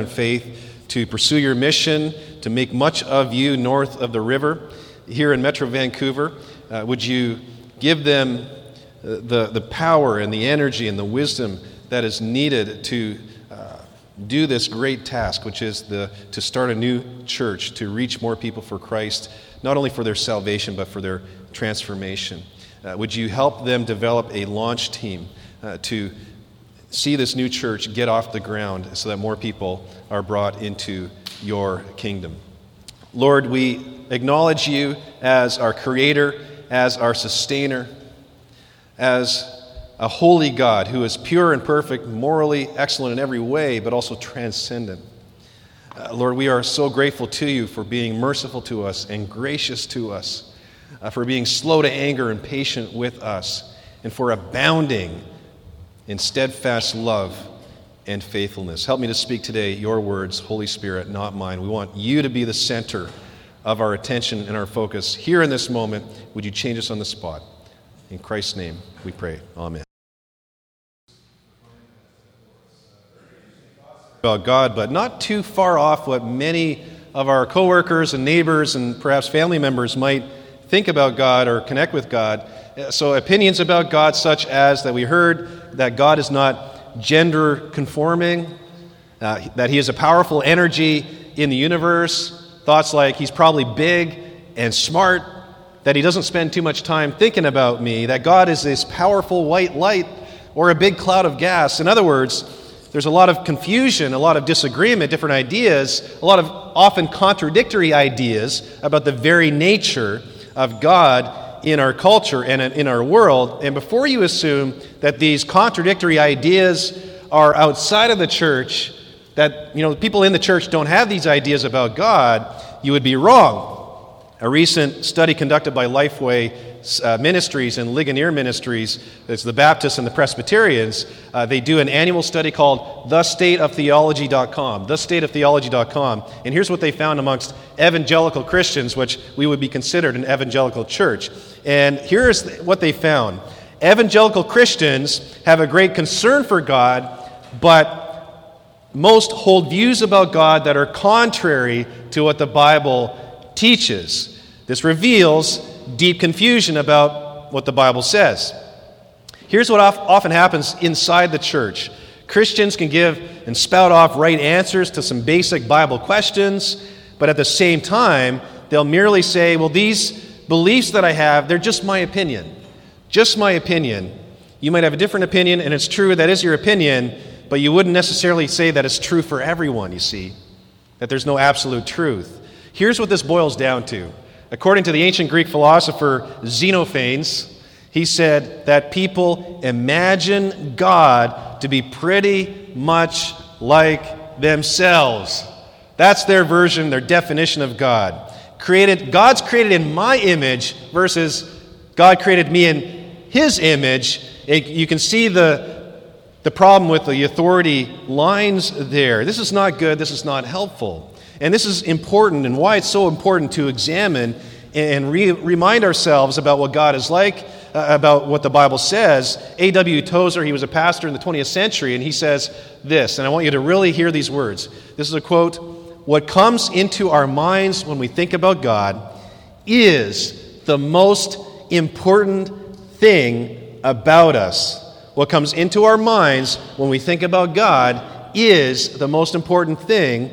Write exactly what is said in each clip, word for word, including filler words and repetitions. and faith to pursue your mission, to make much of you north of the river here in Metro Vancouver. Uh, would you give them the, the power and the energy and the wisdom that is needed to uh, do this great task, which is the to start a new church, to reach more people for Christ, not only for their salvation, but for their transformation. Uh, would you help them develop a launch team uh, to see this new church get off the ground so that more people are brought into your kingdom? Lord, we acknowledge you as our creator, as our sustainer, as a holy God who is pure and perfect, morally excellent in every way, but also transcendent. Uh, Lord, we are so grateful to you for being merciful to us and gracious to us, uh, for being slow to anger and patient with us, and for abounding in steadfast love and faithfulness. Help me to speak today your words, Holy Spirit, not mine. We want you to be the center of our attention and our focus here in this moment. Would you change us on the spot? In Christ's name we pray. Amen. About God, but not too far off what many of our coworkers and neighbors and perhaps family members might think about God or connect with God. So opinions about God, such as that we heard that God is not gender conforming, uh, that he is a powerful energy in the universe, thoughts like he's probably big and smart, that he doesn't spend too much time thinking about me, that God is this powerful white light or a big cloud of gas. In other words, there's a lot of confusion, a lot of disagreement, different ideas, a lot of often contradictory ideas about the very nature of God in our culture and in our world. And before you assume that these contradictory ideas are outside of the church, that, you know, people in the church don't have these ideas about God, you would be wrong. A recent study conducted by LifeWay uh, Ministries and Ligonier Ministries, it's the Baptists and the Presbyterians, uh, they do an annual study called the state of theology dot com, the state of theology dot com, and here's what they found amongst evangelical Christians, which we would be considered an evangelical church. And here's what they found. Evangelical Christians have a great concern for God, but most hold views about God that are contrary to what the Bible teaches. This reveals deep confusion about what the Bible says. Here's what often happens inside the church. Christians can give and spout off right answers to some basic Bible questions, but at the same time, they'll merely say, well, these beliefs that I have, they're just my opinion. Just my opinion. You might have a different opinion, and it's true, that is your opinion, but you wouldn't necessarily say that it's true for everyone, you see, that there's no absolute truth. Here's what this boils down to. According to the ancient Greek philosopher Xenophanes, he said that people imagine God to be pretty much like themselves. That's their version, their definition of God. Created, God's created in my image versus God created me in his image. It, you can see the the problem with the authority lines there. This is not good. This is not helpful. And this is important, and why it's so important to examine and re- remind ourselves about what God is like, uh, about what the Bible says. A W Tozer, he was a pastor in the twentieth century, and he says this, and I want you to really hear these words. This is a quote: "What comes into our minds when we think about God is the most important thing about us." What comes into our minds when we think about God is the most important thing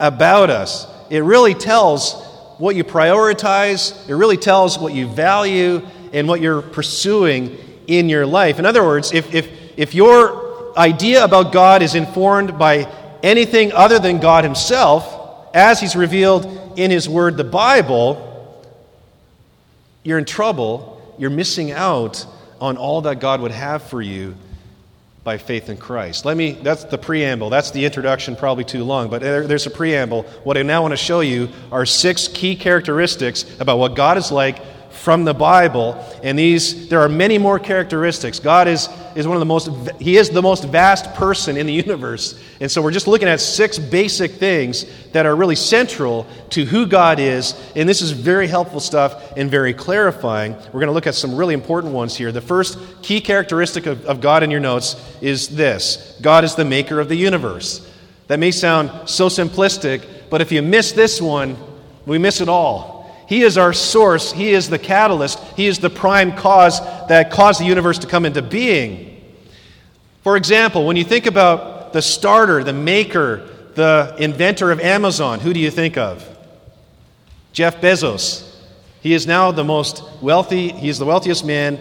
about us. It really tells what you prioritize, it really tells what you value and what you're pursuing in your life. In other words, if if if your idea about God is informed by anything other than God himself, as he's revealed in his word, the Bible, you're in trouble. You're missing out on all that God would have for you by faith in Christ. Let me, that's the preamble. That's the introduction, probably too long, but there, there's a preamble. What I now want to show you are six key characteristics about what God is like from the Bible. And these, there are many more characteristics. God is, is one of the most, he is the most vast person in the universe. And so we're just looking at six basic things that are really central to who God is. And this is very helpful stuff and very clarifying. We're going to look at some really important ones here. The first key characteristic of, of God in your notes is this: God is the maker of the universe. That may sound so simplistic, but if you miss this one, we miss it all. He is our source. He is the catalyst. He is the prime cause that caused the universe to come into being. For example, when you think about the starter, the maker, the inventor of Amazon, who do you think of? Jeff Bezos. He is now the most wealthy, he is the wealthiest man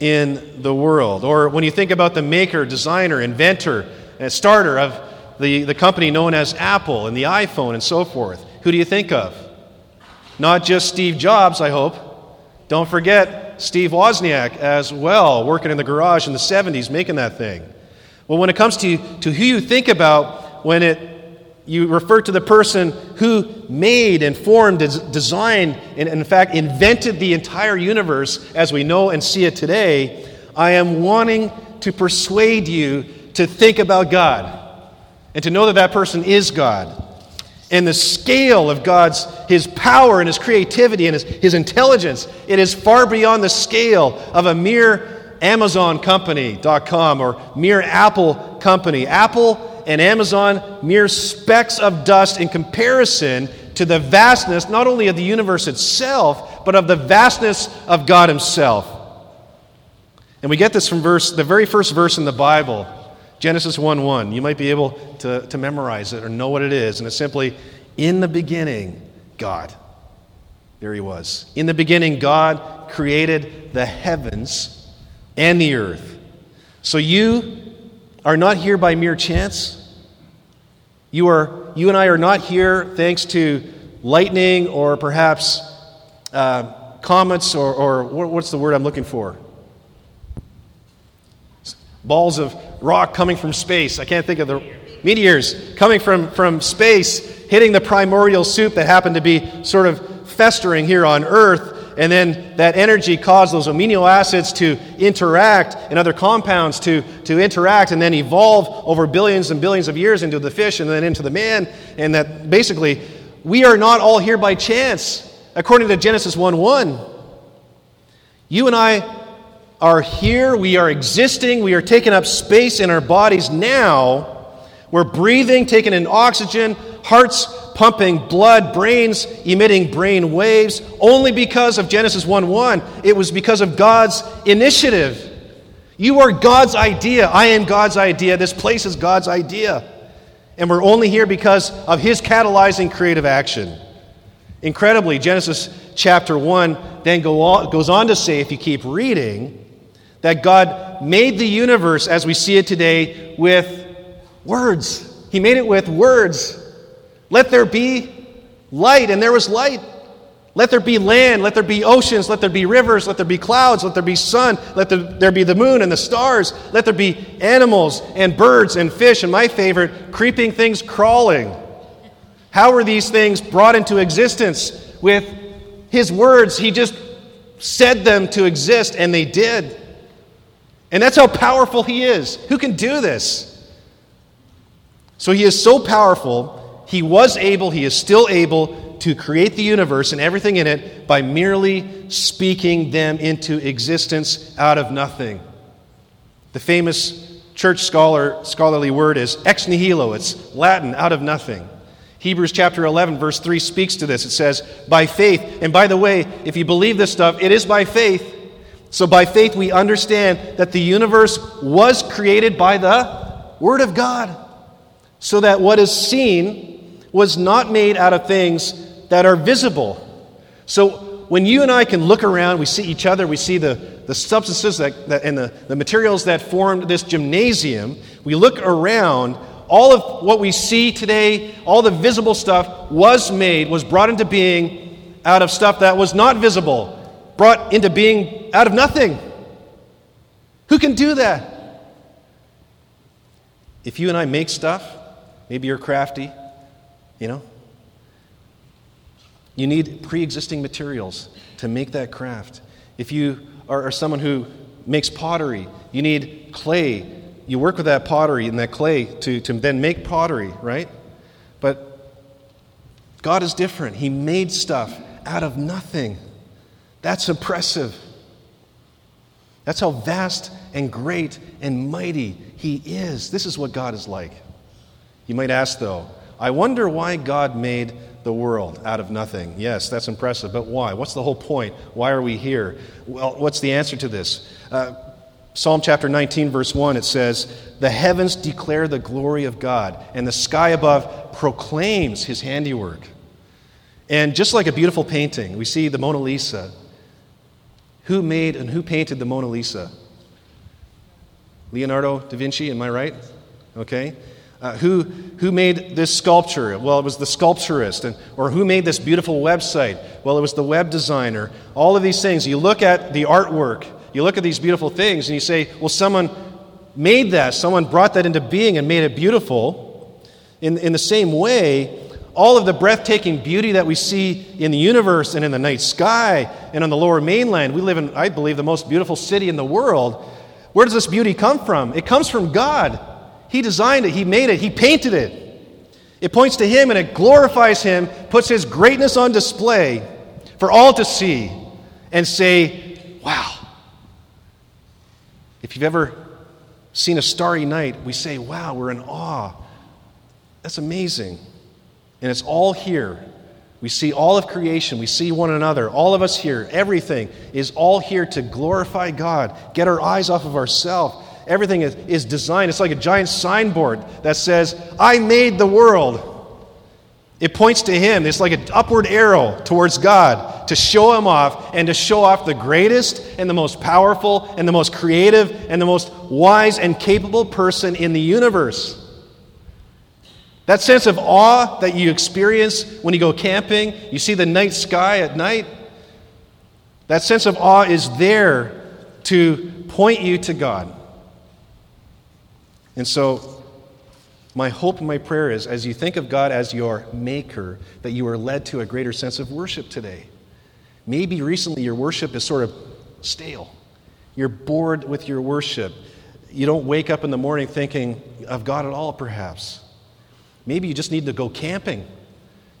in the world. Or when you think about the maker, designer, inventor, and starter of The, the company known as Apple and the iPhone and so forth. Who do you think of? Not just Steve Jobs, I hope. Don't forget Steve Wozniak as well, working in the garage in the seventies making that thing. Well, when it comes to, to who you think about, when it you refer to the person who made and formed, designed, and in fact invented the entire universe as we know and see it today, I am wanting to persuade you to think about God. And to know that that person is God. And the scale of God's, His power and His creativity and His, his intelligence, it is far beyond the scale of a mere Amazon company dot com or mere Apple company. Apple and Amazon, mere specks of dust in comparison to the vastness, not only of the universe itself, but of the vastness of God Himself. And we get this from verse, the very first verse in the Bible, Genesis one one, you might be able to, to memorize it or know what it is. And it's simply, in the beginning, God. There He was. In the beginning, God created the heavens and the earth. So you are not here by mere chance. You are. You and I are not here thanks to lightning or perhaps uh, comets or, or what's the word I'm looking for? Balls of rock coming from space. I can't think of the meteors coming from, from space, hitting the primordial soup that happened to be sort of festering here on Earth, and then that energy caused those amino acids to interact and other compounds to, to interact and then evolve over billions and billions of years into the fish and then into the man, and that basically we are not all here by chance, according to Genesis one one. You and I are here, we are existing, we are taking up space in our bodies now. We're breathing, taking in oxygen, hearts pumping blood, brains emitting brain waves, only because of Genesis one one. It was because of God's initiative. You are God's idea. I am God's idea. This place is God's idea. And we're only here because of His catalyzing creative action. Incredibly, Genesis chapter one then go on, goes on to say, if you keep reading, that God made the universe as we see it today with words. He made it with words. Let there be light, and there was light. Let there be land, let there be oceans, let there be rivers, let there be clouds, let there be sun, let there be the moon and the stars, let there be animals and birds and fish, and my favorite, creeping things crawling. How were these things brought into existence? With His words, He just said them to exist, and they did. And that's how powerful He is. Who can do this? So He is so powerful, He was able, He is still able to create the universe and everything in it by merely speaking them into existence out of nothing. The famous church scholar scholarly word is ex nihilo. It's Latin, out of nothing. Hebrews chapter eleven verse three speaks to this. It says, by faith, and by the way, if you believe this stuff, it is by faith. So by faith we understand that the universe was created by the Word of God, so that what is seen was not made out of things that are visible. So when you and I can look around, we see each other, we see the, the substances that, that and the, the materials that formed this gymnasium, we look around, all of what we see today, all the visible stuff was made, was brought into being out of stuff that was not visible. Brought into being out of nothing. Who can do that? If you and I make stuff, maybe you're crafty, you know, you need pre-existing materials to make that craft. If you are, are someone who makes pottery, you need clay. You work with that pottery and that clay to, to then make pottery, right? But God is different. He made stuff out of nothing. That's impressive. That's how vast and great and mighty He is. This is what God is like. You might ask, though, I wonder why God made the world out of nothing. Yes, that's impressive, but why? What's the whole point? Why are we here? Well, what's the answer to this? Uh, Psalm chapter nineteen, verse one, it says, "The heavens declare the glory of God, and the sky above proclaims his handiwork." And just like a beautiful painting, we see the Mona Lisa. Who made and who painted the Mona Lisa? Leonardo da Vinci, am I right? Okay. Uh, who who made this sculpture? Well, it was the sculpturist. And, or who made this beautiful website? Well, it was the web designer. All of these things. You look at the artwork. You look at these beautiful things and you say, well, someone made that. Someone brought that into being and made it beautiful. In, in the same way, all of the breathtaking beauty that we see in the universe and in the night sky and on the lower mainland, we live in, I believe, the most beautiful city in the world. Where does this beauty come from? It comes from God. He designed it. He made it. He painted it. It points to Him and it glorifies Him, puts His greatness on display for all to see and say, wow. If you've ever seen a starry night, we say, wow, we're in awe. That's amazing. And it's all here. We see all of creation. We see one another. All of us here. Everything is all here to glorify God. Get our eyes off of ourselves. Everything is, is designed. It's like a giant signboard that says, I made the world. It points to Him. It's like an upward arrow towards God to show Him off and to show off the greatest and the most powerful and the most creative and the most wise and capable person in the universe. That sense of awe that you experience when you go camping, you see the night sky at night, that sense of awe is there to point you to God. And so, my hope and my prayer is, as you think of God as your maker, that you are led to a greater sense of worship today. Maybe recently your worship is sort of stale. You're bored with your worship. You don't wake up in the morning thinking of God at all, perhaps. Maybe you just need to go camping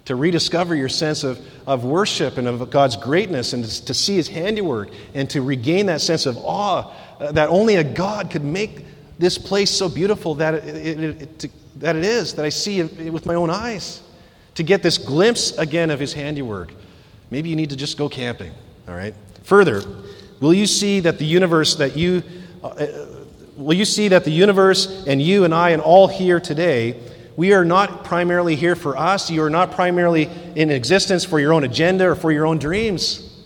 to rediscover your sense of, of worship and of God's greatness and to see His handiwork and to regain that sense of awe that only a God could make this place so beautiful that it, it, it, it, that it is, that I see it with my own eyes, to get this glimpse again of His handiwork. Maybe you need to just go camping, all right? Further, will you see that the universe that you, uh, will you see that the universe and you and I and all here today, we are not primarily here for us. You are not primarily in existence for your own agenda or for your own dreams.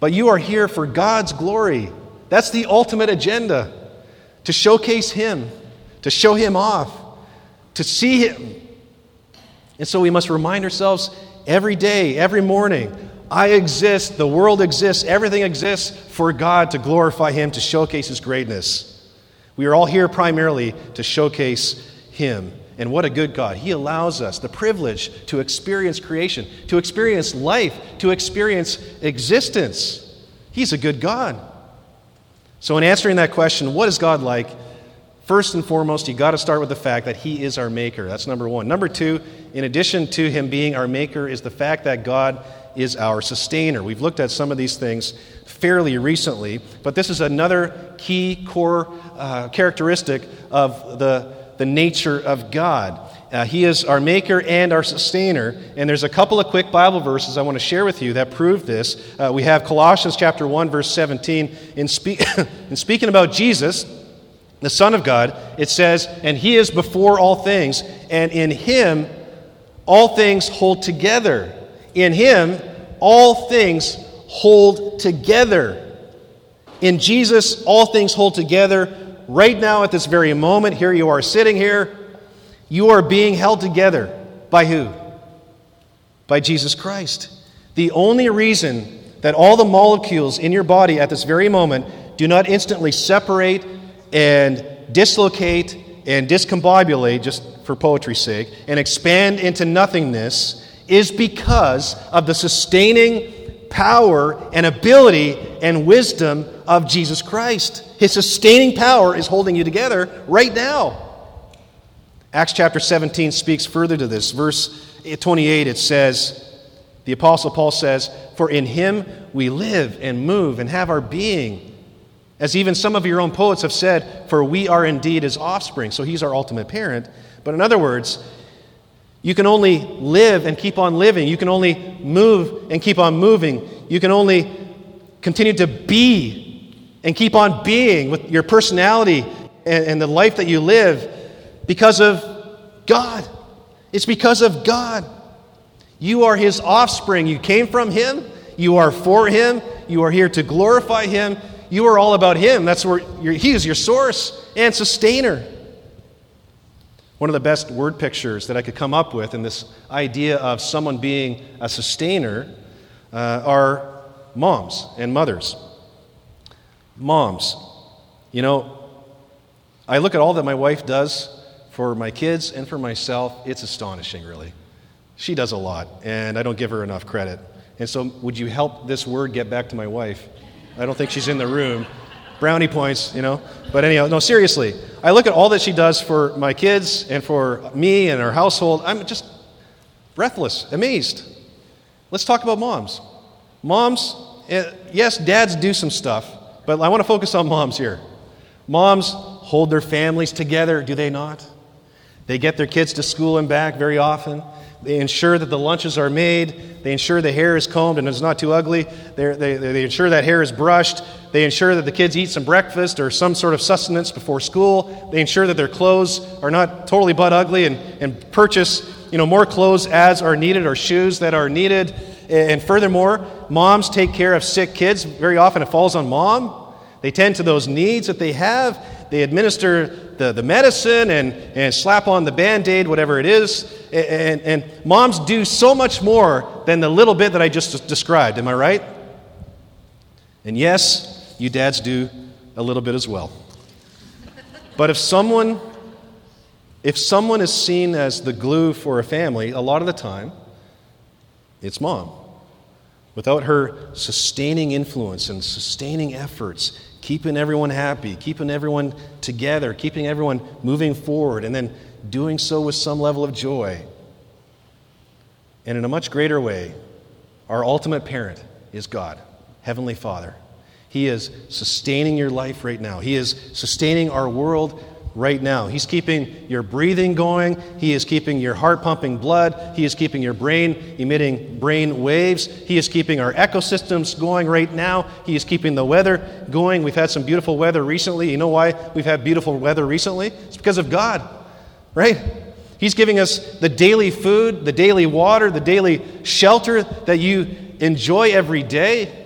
But you are here for God's glory. That's the ultimate agenda. To showcase Him, to show Him off, to see Him. And so we must remind ourselves every day, every morning, I exist, the world exists, everything exists for God to glorify Him, to showcase His greatness. We are all here primarily to showcase Him. And what a good God. He allows us the privilege to experience creation, to experience life, to experience existence. He's a good God. So in answering that question, what is God like? First and foremost, you've got to start with the fact that He is our maker. That's number one. Number two, in addition to Him being our maker, is the fact that God is our sustainer. We've looked at some of these things fairly recently, but this is another key core uh, characteristic of the, the nature of God. Uh, he is our maker and our sustainer, and there's a couple of quick Bible verses I want to share with you that prove this. Uh, we have Colossians chapter one, verse seventeen. In, spe- in speaking about Jesus, the Son of God, it says, "And He is before all things, and in Him all things hold together." In Him all things hold together. In Jesus, all things hold together. Right now, at this very moment, here you are sitting here. You are being held together by who? By Jesus Christ. The only reason that all the molecules in your body at this very moment do not instantly separate and dislocate and discombobulate, just for poetry's sake, and expand into nothingness is because of the sustaining power and ability and wisdom of Jesus Christ. His sustaining power is holding you together right now. Acts chapter seventeen speaks further to this. Verse twenty-eight, it says, the Apostle Paul says, "For in Him we live and move and have our being." As even some of your own poets have said, for we are indeed his offspring. So he's our ultimate parent. But in other words, you can only live and keep on living. You can only move and keep on moving. You can only continue to be and keep on being with your personality and, and the life that you live because of God. It's because of God. You are his offspring. You came from him. You are for him. You are here to glorify him. You are all about him. That's where you're, he is your source and sustainer. One of the best word pictures that I could come up with in this idea of someone being a sustainer uh, are moms and mothers. Moms. You know, I look at all that my wife does for my kids and for myself. It's astonishing, really. She does a lot, and I don't give her enough credit. And so would you help this word get back to my wife? I don't think she's in the room. Brownie points, you know. But anyhow, no, seriously. I look at all that she does for my kids and for me and our household. I'm just breathless, amazed. Let's talk about moms. Moms, yes, dads do some stuff, but I want to focus on moms here. Moms hold their families together, do they not? They get their kids to school and back very often. They ensure that the lunches are made. They ensure the hair is combed and it's not too ugly. They, they, they ensure that hair is brushed. They ensure that the kids eat some breakfast or some sort of sustenance before school. They ensure that their clothes are not totally butt ugly and, and purchase you know, more clothes as are needed or shoes that are needed. And furthermore, moms take care of sick kids. Very often it falls on mom. They tend to those needs that they have. They administer the, the medicine and, and slap on the Band-Aid, whatever it is. And, and, and moms do so much more than the little bit that I just described. Am I right? And yes, you dads do a little bit as well. But if someone, if someone is seen as the glue for a family, a lot of the time, it's mom. Without her sustaining influence and sustaining efforts, keeping everyone happy, keeping everyone together, keeping everyone moving forward, and then doing so with some level of joy. And in a much greater way, our ultimate parent is God, Heavenly Father. He is sustaining your life right now. He is sustaining our world right now. He's keeping your breathing going. He is keeping your heart pumping blood. He is keeping your brain emitting brain waves. He is keeping our ecosystems going right now. He is keeping the weather going. We've had some beautiful weather recently. You know why we've had beautiful weather recently? It's because of God, right? He's giving us the daily food, the daily water, the daily shelter that you enjoy every day.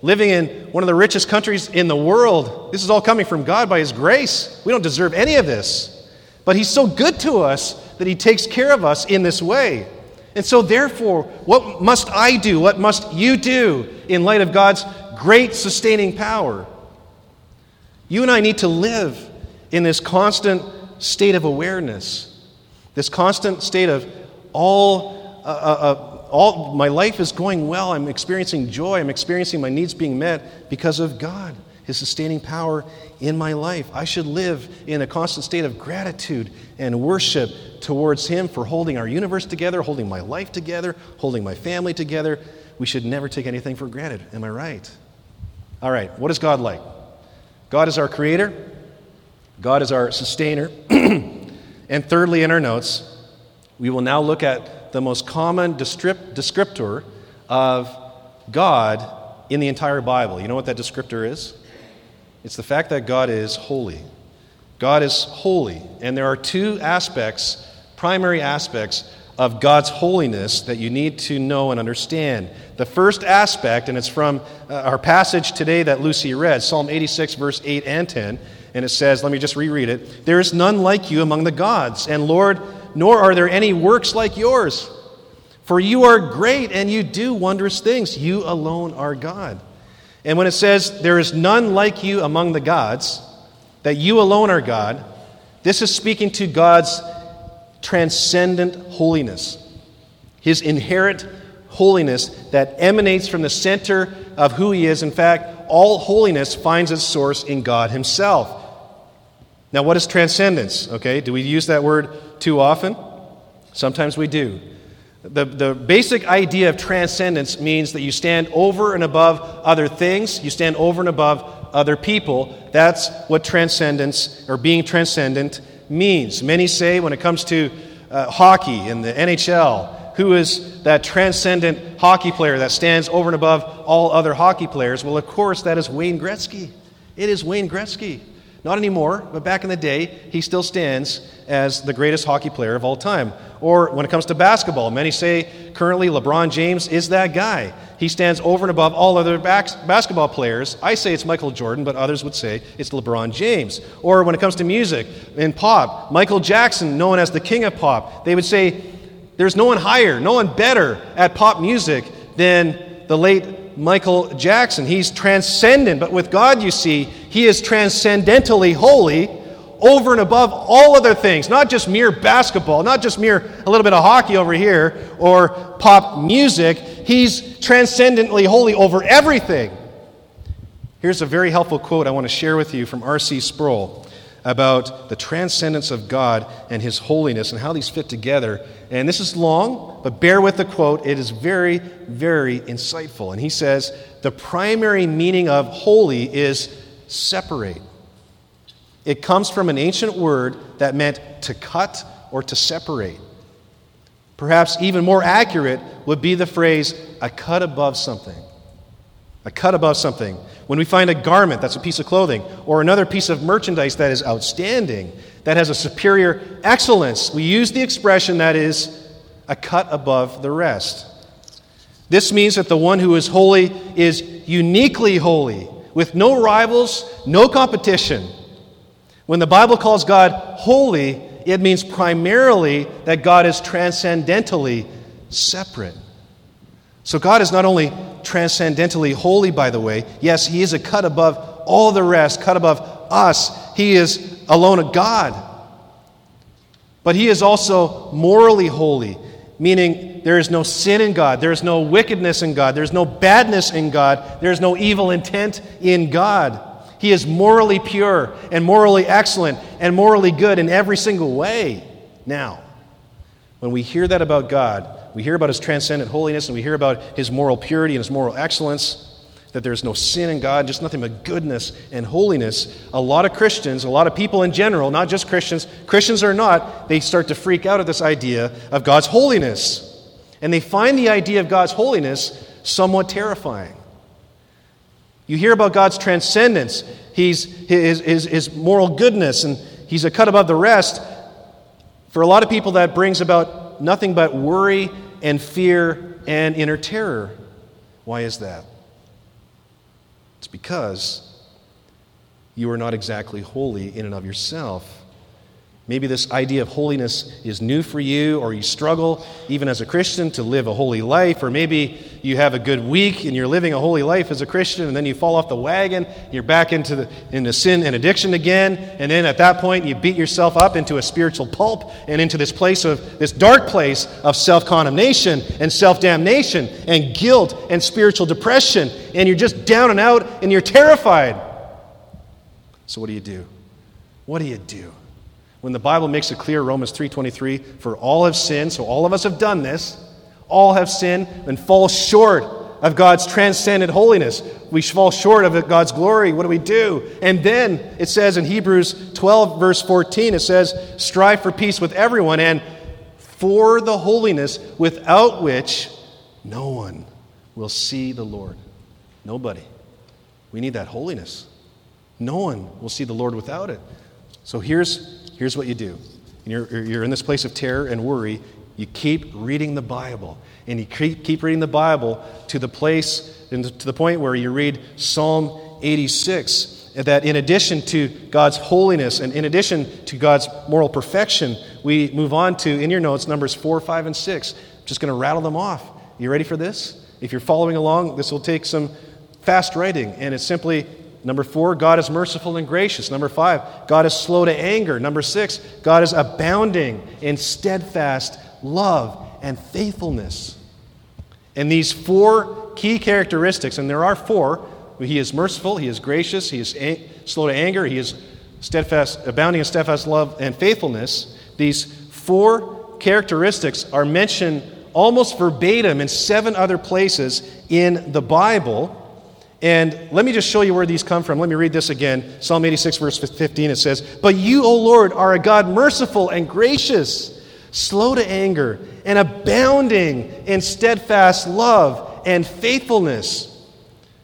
Living in one of the richest countries in the world. This is all coming from God by his grace. We don't deserve any of this. But he's so good to us that he takes care of us in this way. And so therefore, what must I do? What must you do in light of God's great sustaining power? You and I need to live in this constant state of awareness, this constant state of all... Uh, uh, All my life is going well. I'm experiencing joy. I'm experiencing my needs being met because of God, his sustaining power in my life. I should live in a constant state of gratitude and worship towards him for holding our universe together, holding my life together, holding my family together. We should never take anything for granted. Am I right? All right, what is God like? God is our creator. God is our sustainer. And thirdly, in our notes, we will now look at the most common descriptor of God in the entire Bible. You know what that descriptor is? It's the fact that God is holy. God is holy. And there are two aspects, primary aspects, of God's holiness that you need to know and understand. The first aspect, and it's from our passage today that Lucy read, Psalm eighty-six, verse eight and ten, and it says, let me just reread it, "There is none like you among the gods, and Lord, nor are there any works like yours. For you are great and you do wondrous things. You alone are God." And when it says, there is none like you among the gods, that you alone are God, this is speaking to God's transcendent holiness, his inherent holiness that emanates from the center of who he is. In fact, all holiness finds its source in God himself. Now, what is transcendence? Okay, do we use that word too often? Sometimes we do. The, the basic idea of transcendence means that you stand over and above other things. You stand over and above other people. That's what transcendence, or being transcendent, means. Many say when it comes to uh, hockey and the N H L, who is that transcendent hockey player that stands over and above all other hockey players? Well, of course, that is Wayne Gretzky. It is Wayne Gretzky. Not anymore, but back in the day, he still stands as the greatest hockey player of all time. Or when it comes to basketball, many say currently LeBron James is that guy. He stands over and above all other bas- basketball players. I say it's Michael Jordan, but others would say it's LeBron James. Or when it comes to music, in pop, Michael Jackson, known as the king of pop, they would say there's no one higher, no one better at pop music than the late Michael Jackson. He's transcendent, but with God, you see, he is transcendentally holy, over and above all other things, not just mere basketball, not just mere a little bit of hockey over here or pop music. He's transcendently holy over everything. Here's a very helpful quote I want to share with you from R C Sproul about the transcendence of God and his holiness and how these fit together. And this is long, but bear with the quote. It is very, very insightful. And he says, the primary meaning of holy is separate. It comes from an ancient word that meant to cut or to separate. Perhaps even more accurate would be the phrase, a cut above something. A cut above something. When we find a garment that's a piece of clothing or another piece of merchandise that is outstanding, that has a superior excellence, we use the expression that is a cut above the rest. This means that the one who is holy is uniquely holy, with no rivals, no competition. When the Bible calls God holy, it means primarily that God is transcendentally separate. So God is not only transcendentally holy, by the way. Yes, he is a cut above all the rest, cut above us. He is alone a God. But he is also morally holy, meaning there is no sin in God. There is no wickedness in God. There is no badness in God. There is no evil intent in God. He is morally pure and morally excellent and morally good in every single way. Now, when we hear that about God, we hear about his transcendent holiness and we hear about his moral purity and his moral excellence, that there's no sin in God, just nothing but goodness and holiness. A lot of Christians, a lot of people in general, not just Christians, Christians or not, they start to freak out at this idea of God's holiness. And they find the idea of God's holiness somewhat terrifying. You hear about God's transcendence, He's his, his, his moral goodness, and he's a cut above the rest. For a lot of people, that brings about nothing but worry and fear and inner terror. Why is that? It's because you are not exactly holy in and of yourself. Maybe this idea of holiness is new for you, or you struggle, even as a Christian, to live a holy life, or maybe you have a good week and you're living a holy life as a Christian, and then you fall off the wagon, you're back into the, into sin and addiction again, and then at that point you beat yourself up into a spiritual pulp and into this place of this dark place of self-condemnation and self-damnation and guilt and spiritual depression, and you're just down and out and you're terrified. So what do you do? What do you do? When the Bible makes it clear, Romans three twenty-three, for all have sinned, so all of us have done this, all have sinned and fall short of God's transcendent holiness. We fall short of God's glory. What do we do? And then it says in Hebrews twelve, verse fourteen, it says, strive for peace with everyone and for the holiness without which no one will see the Lord. Nobody. We need that holiness. No one will see the Lord without it. So here's... Here's what you do. You're, you're in this place of terror and worry. You keep reading the Bible. And you keep, keep reading the Bible to the place, and to the point where you read Psalm eighty-six, that in addition to God's holiness and in addition to God's moral perfection, we move on to, in your notes, Numbers four, five, and six. I'm just going to rattle them off. You ready for this? If you're following along, this will take some fast writing. And it's simply... Number four, God is merciful and gracious. Number five, God is slow to anger. Number six, God is abounding in steadfast love and faithfulness. And these four key characteristics, and there are four, he is merciful, he is gracious, he is a- slow to anger, he is steadfast, abounding in steadfast love and faithfulness. These four characteristics are mentioned almost verbatim in seven other places in the Bible. And let me just show you where these come from. Let me read this again. Psalm eighty-six, verse fifteen, it says, "But you, O Lord, are a God merciful and gracious, slow to anger, and abounding in steadfast love and faithfulness."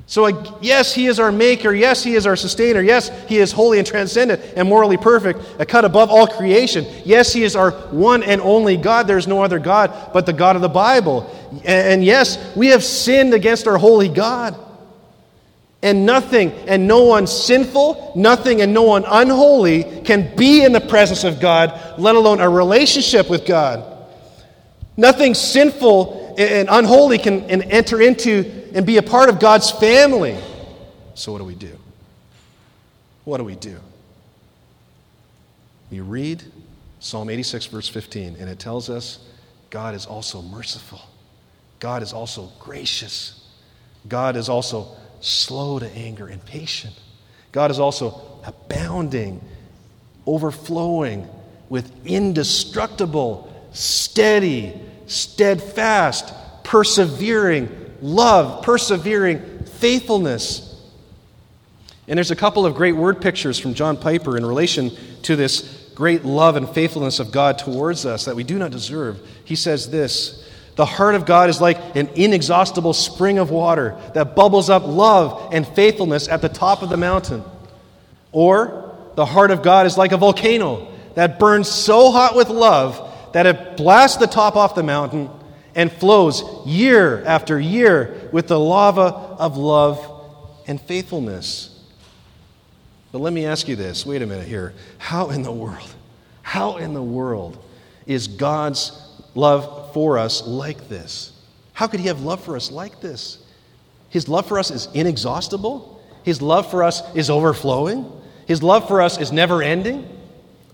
So yes, He is our Maker. Yes, He is our Sustainer. Yes, He is holy and transcendent and morally perfect, a cut above all creation. Yes, He is our one and only God. There's no other God but the God of the Bible. And yes, we have sinned against our holy God. And nothing and no one sinful, nothing and no one unholy can be in the presence of God, let alone a relationship with God. Nothing sinful and unholy can enter into and be a part of God's family. So what do we do? What do we do? We read Psalm eighty-six, verse fifteen, and it tells us God is also merciful. God is also gracious. God is also slow to anger and patient. God is also abounding, overflowing with indestructible, steady, steadfast, persevering love, persevering faithfulness. And there's a couple of great word pictures from John Piper in relation to this great love and faithfulness of God towards us that we do not deserve. He says this: "The heart of God is like an inexhaustible spring of water that bubbles up love and faithfulness at the top of the mountain." Or, "The heart of God is like a volcano that burns so hot with love that it blasts the top off the mountain and flows year after year with the lava of love and faithfulness." But let me ask you this. Wait a minute here. How in the world, how in the world is God's love for us like this? How could He have love for us like this? His love for us is inexhaustible. His love for us is overflowing. His love for us is never ending.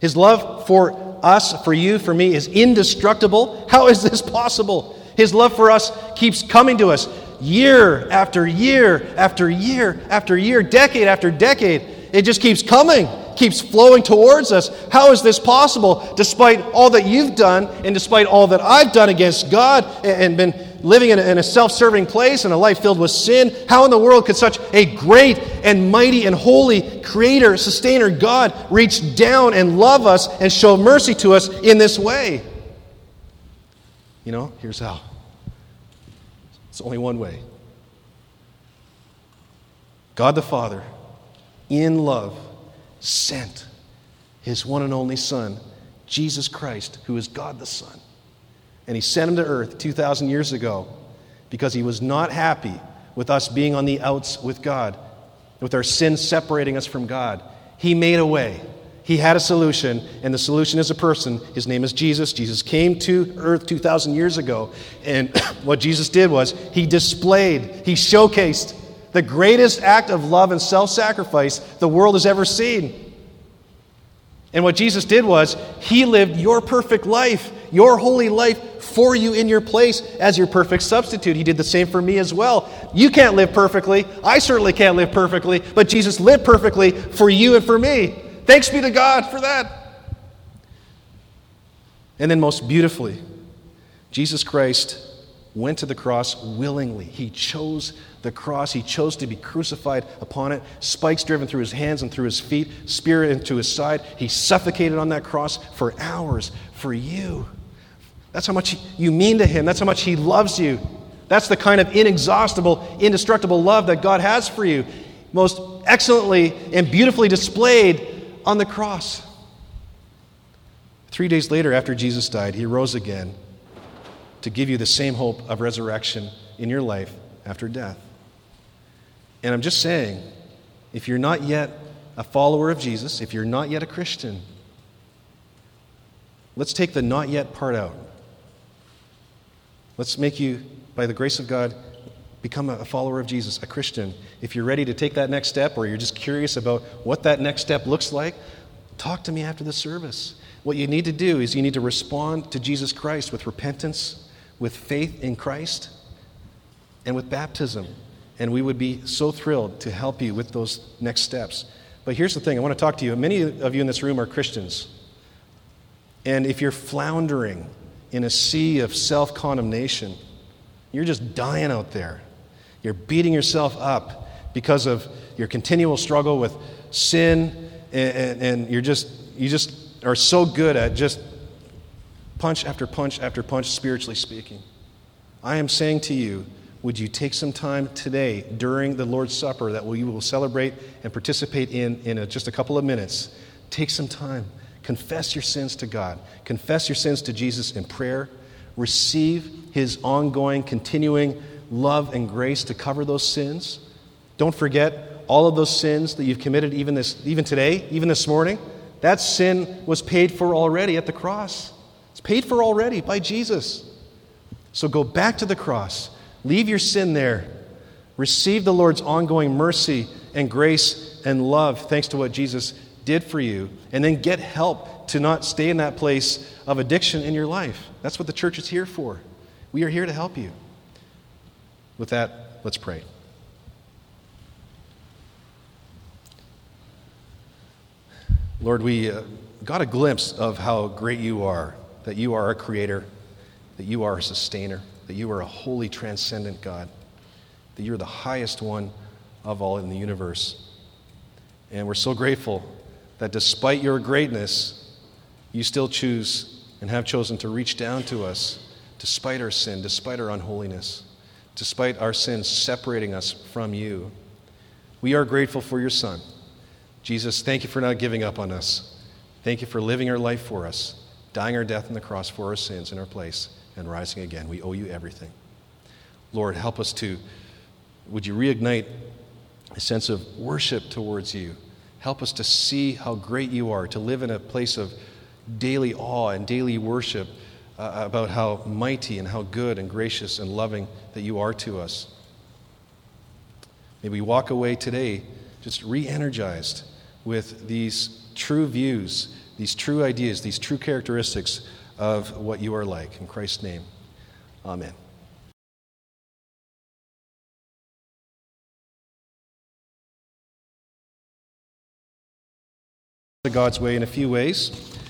His love for us, for you, for me, is indestructible. How is this possible? His love for us keeps coming to us year after year after year after year, decade after decade. It just keeps coming, keeps flowing towards us. How is this possible? Despite all that you've done and despite all that I've done against God and been living in a self-serving place and a life filled with sin, how in the world could such a great and mighty and holy creator, sustainer God reach down and love us and show mercy to us in this way? You know, here's how. It's only one way. God the Father, in love, sent His one and only Son, Jesus Christ, who is God the Son. And He sent Him to earth two thousand years ago because He was not happy with us being on the outs with God, with our sin separating us from God. He made a way. He had a solution, and the solution is a person. His name is Jesus. Jesus came to earth two thousand years ago, and what Jesus did was He displayed, He showcased the greatest act of love and self-sacrifice the world has ever seen. And what Jesus did was He lived your perfect life, your holy life for you in your place as your perfect substitute. He did the same for me as well. You can't live perfectly. I certainly can't live perfectly, but Jesus lived perfectly for you and for me. Thanks be to God for that. And then most beautifully, Jesus Christ went to the cross willingly. He chose the cross. He chose to be crucified upon it, spikes driven through His hands and through His feet, spear into His side. He suffocated on that cross for hours for you. That's how much you mean to Him. That's how much He loves you. That's the kind of inexhaustible, indestructible love that God has for you, most excellently and beautifully displayed on the cross. Three days later, after Jesus died, He rose again to give you the same hope of resurrection in your life after death. And I'm just saying, if you're not yet a follower of Jesus, if you're not yet a Christian, let's take the not yet part out. Let's make you, by the grace of God, become a follower of Jesus, a Christian. If you're ready to take that next step, or you're just curious about what that next step looks like, talk to me after the service. What you need to do is you need to respond to Jesus Christ with repentance, with faith in Christ, and with baptism. And we would be so thrilled to help you with those next steps. But here's the thing. I want to talk to you. Many of you in this room are Christians. And if you're floundering in a sea of self-condemnation. You're just dying out there. You're beating yourself up because of your continual struggle with sin, and, and, and you're just you just are so good at just punch after punch after punch, spiritually speaking. I am saying to you, would you take some time today during the Lord's Supper that we will celebrate and participate in in a, just a couple of minutes? Take some time. Confess your sins to God. Confess your sins to Jesus in prayer. Receive his ongoing, continuing love and grace to cover those sins. Don't forget all of those sins that you've committed even this, even today, even this morning. That sin was paid for already at the cross. It's paid for already by Jesus. So go back to the cross. Leave your sin there. Receive the Lord's ongoing mercy and grace and love thanks to what Jesus did for you, and then get help to not stay in that place of addiction in your life. That's what the church is here for. We are here to help you. With that, let's pray. Lord, we uh, got a glimpse of how great you are, that you are a creator, that you are a sustainer, that you are a holy, transcendent God, that you're the highest one of all in the universe. And we're so grateful that despite your greatness, you still choose and have chosen to reach down to us despite our sin, despite our unholiness, despite our sins separating us from you. We are grateful for your Son. Jesus, thank you for not giving up on us. Thank you for living our life for us, dying our death on the cross for our sins in our place, and rising again. We owe you everything. Lord, help us to, would you reignite a sense of worship towards you. Help us to see how great you are, to live in a place of daily awe and daily worship uh, about how mighty and how good and gracious and loving that you are to us. May we walk away today just re-energized with these true views, these true ideas, these true characteristics of what you are like. In Christ's name, amen. God's way in a few ways.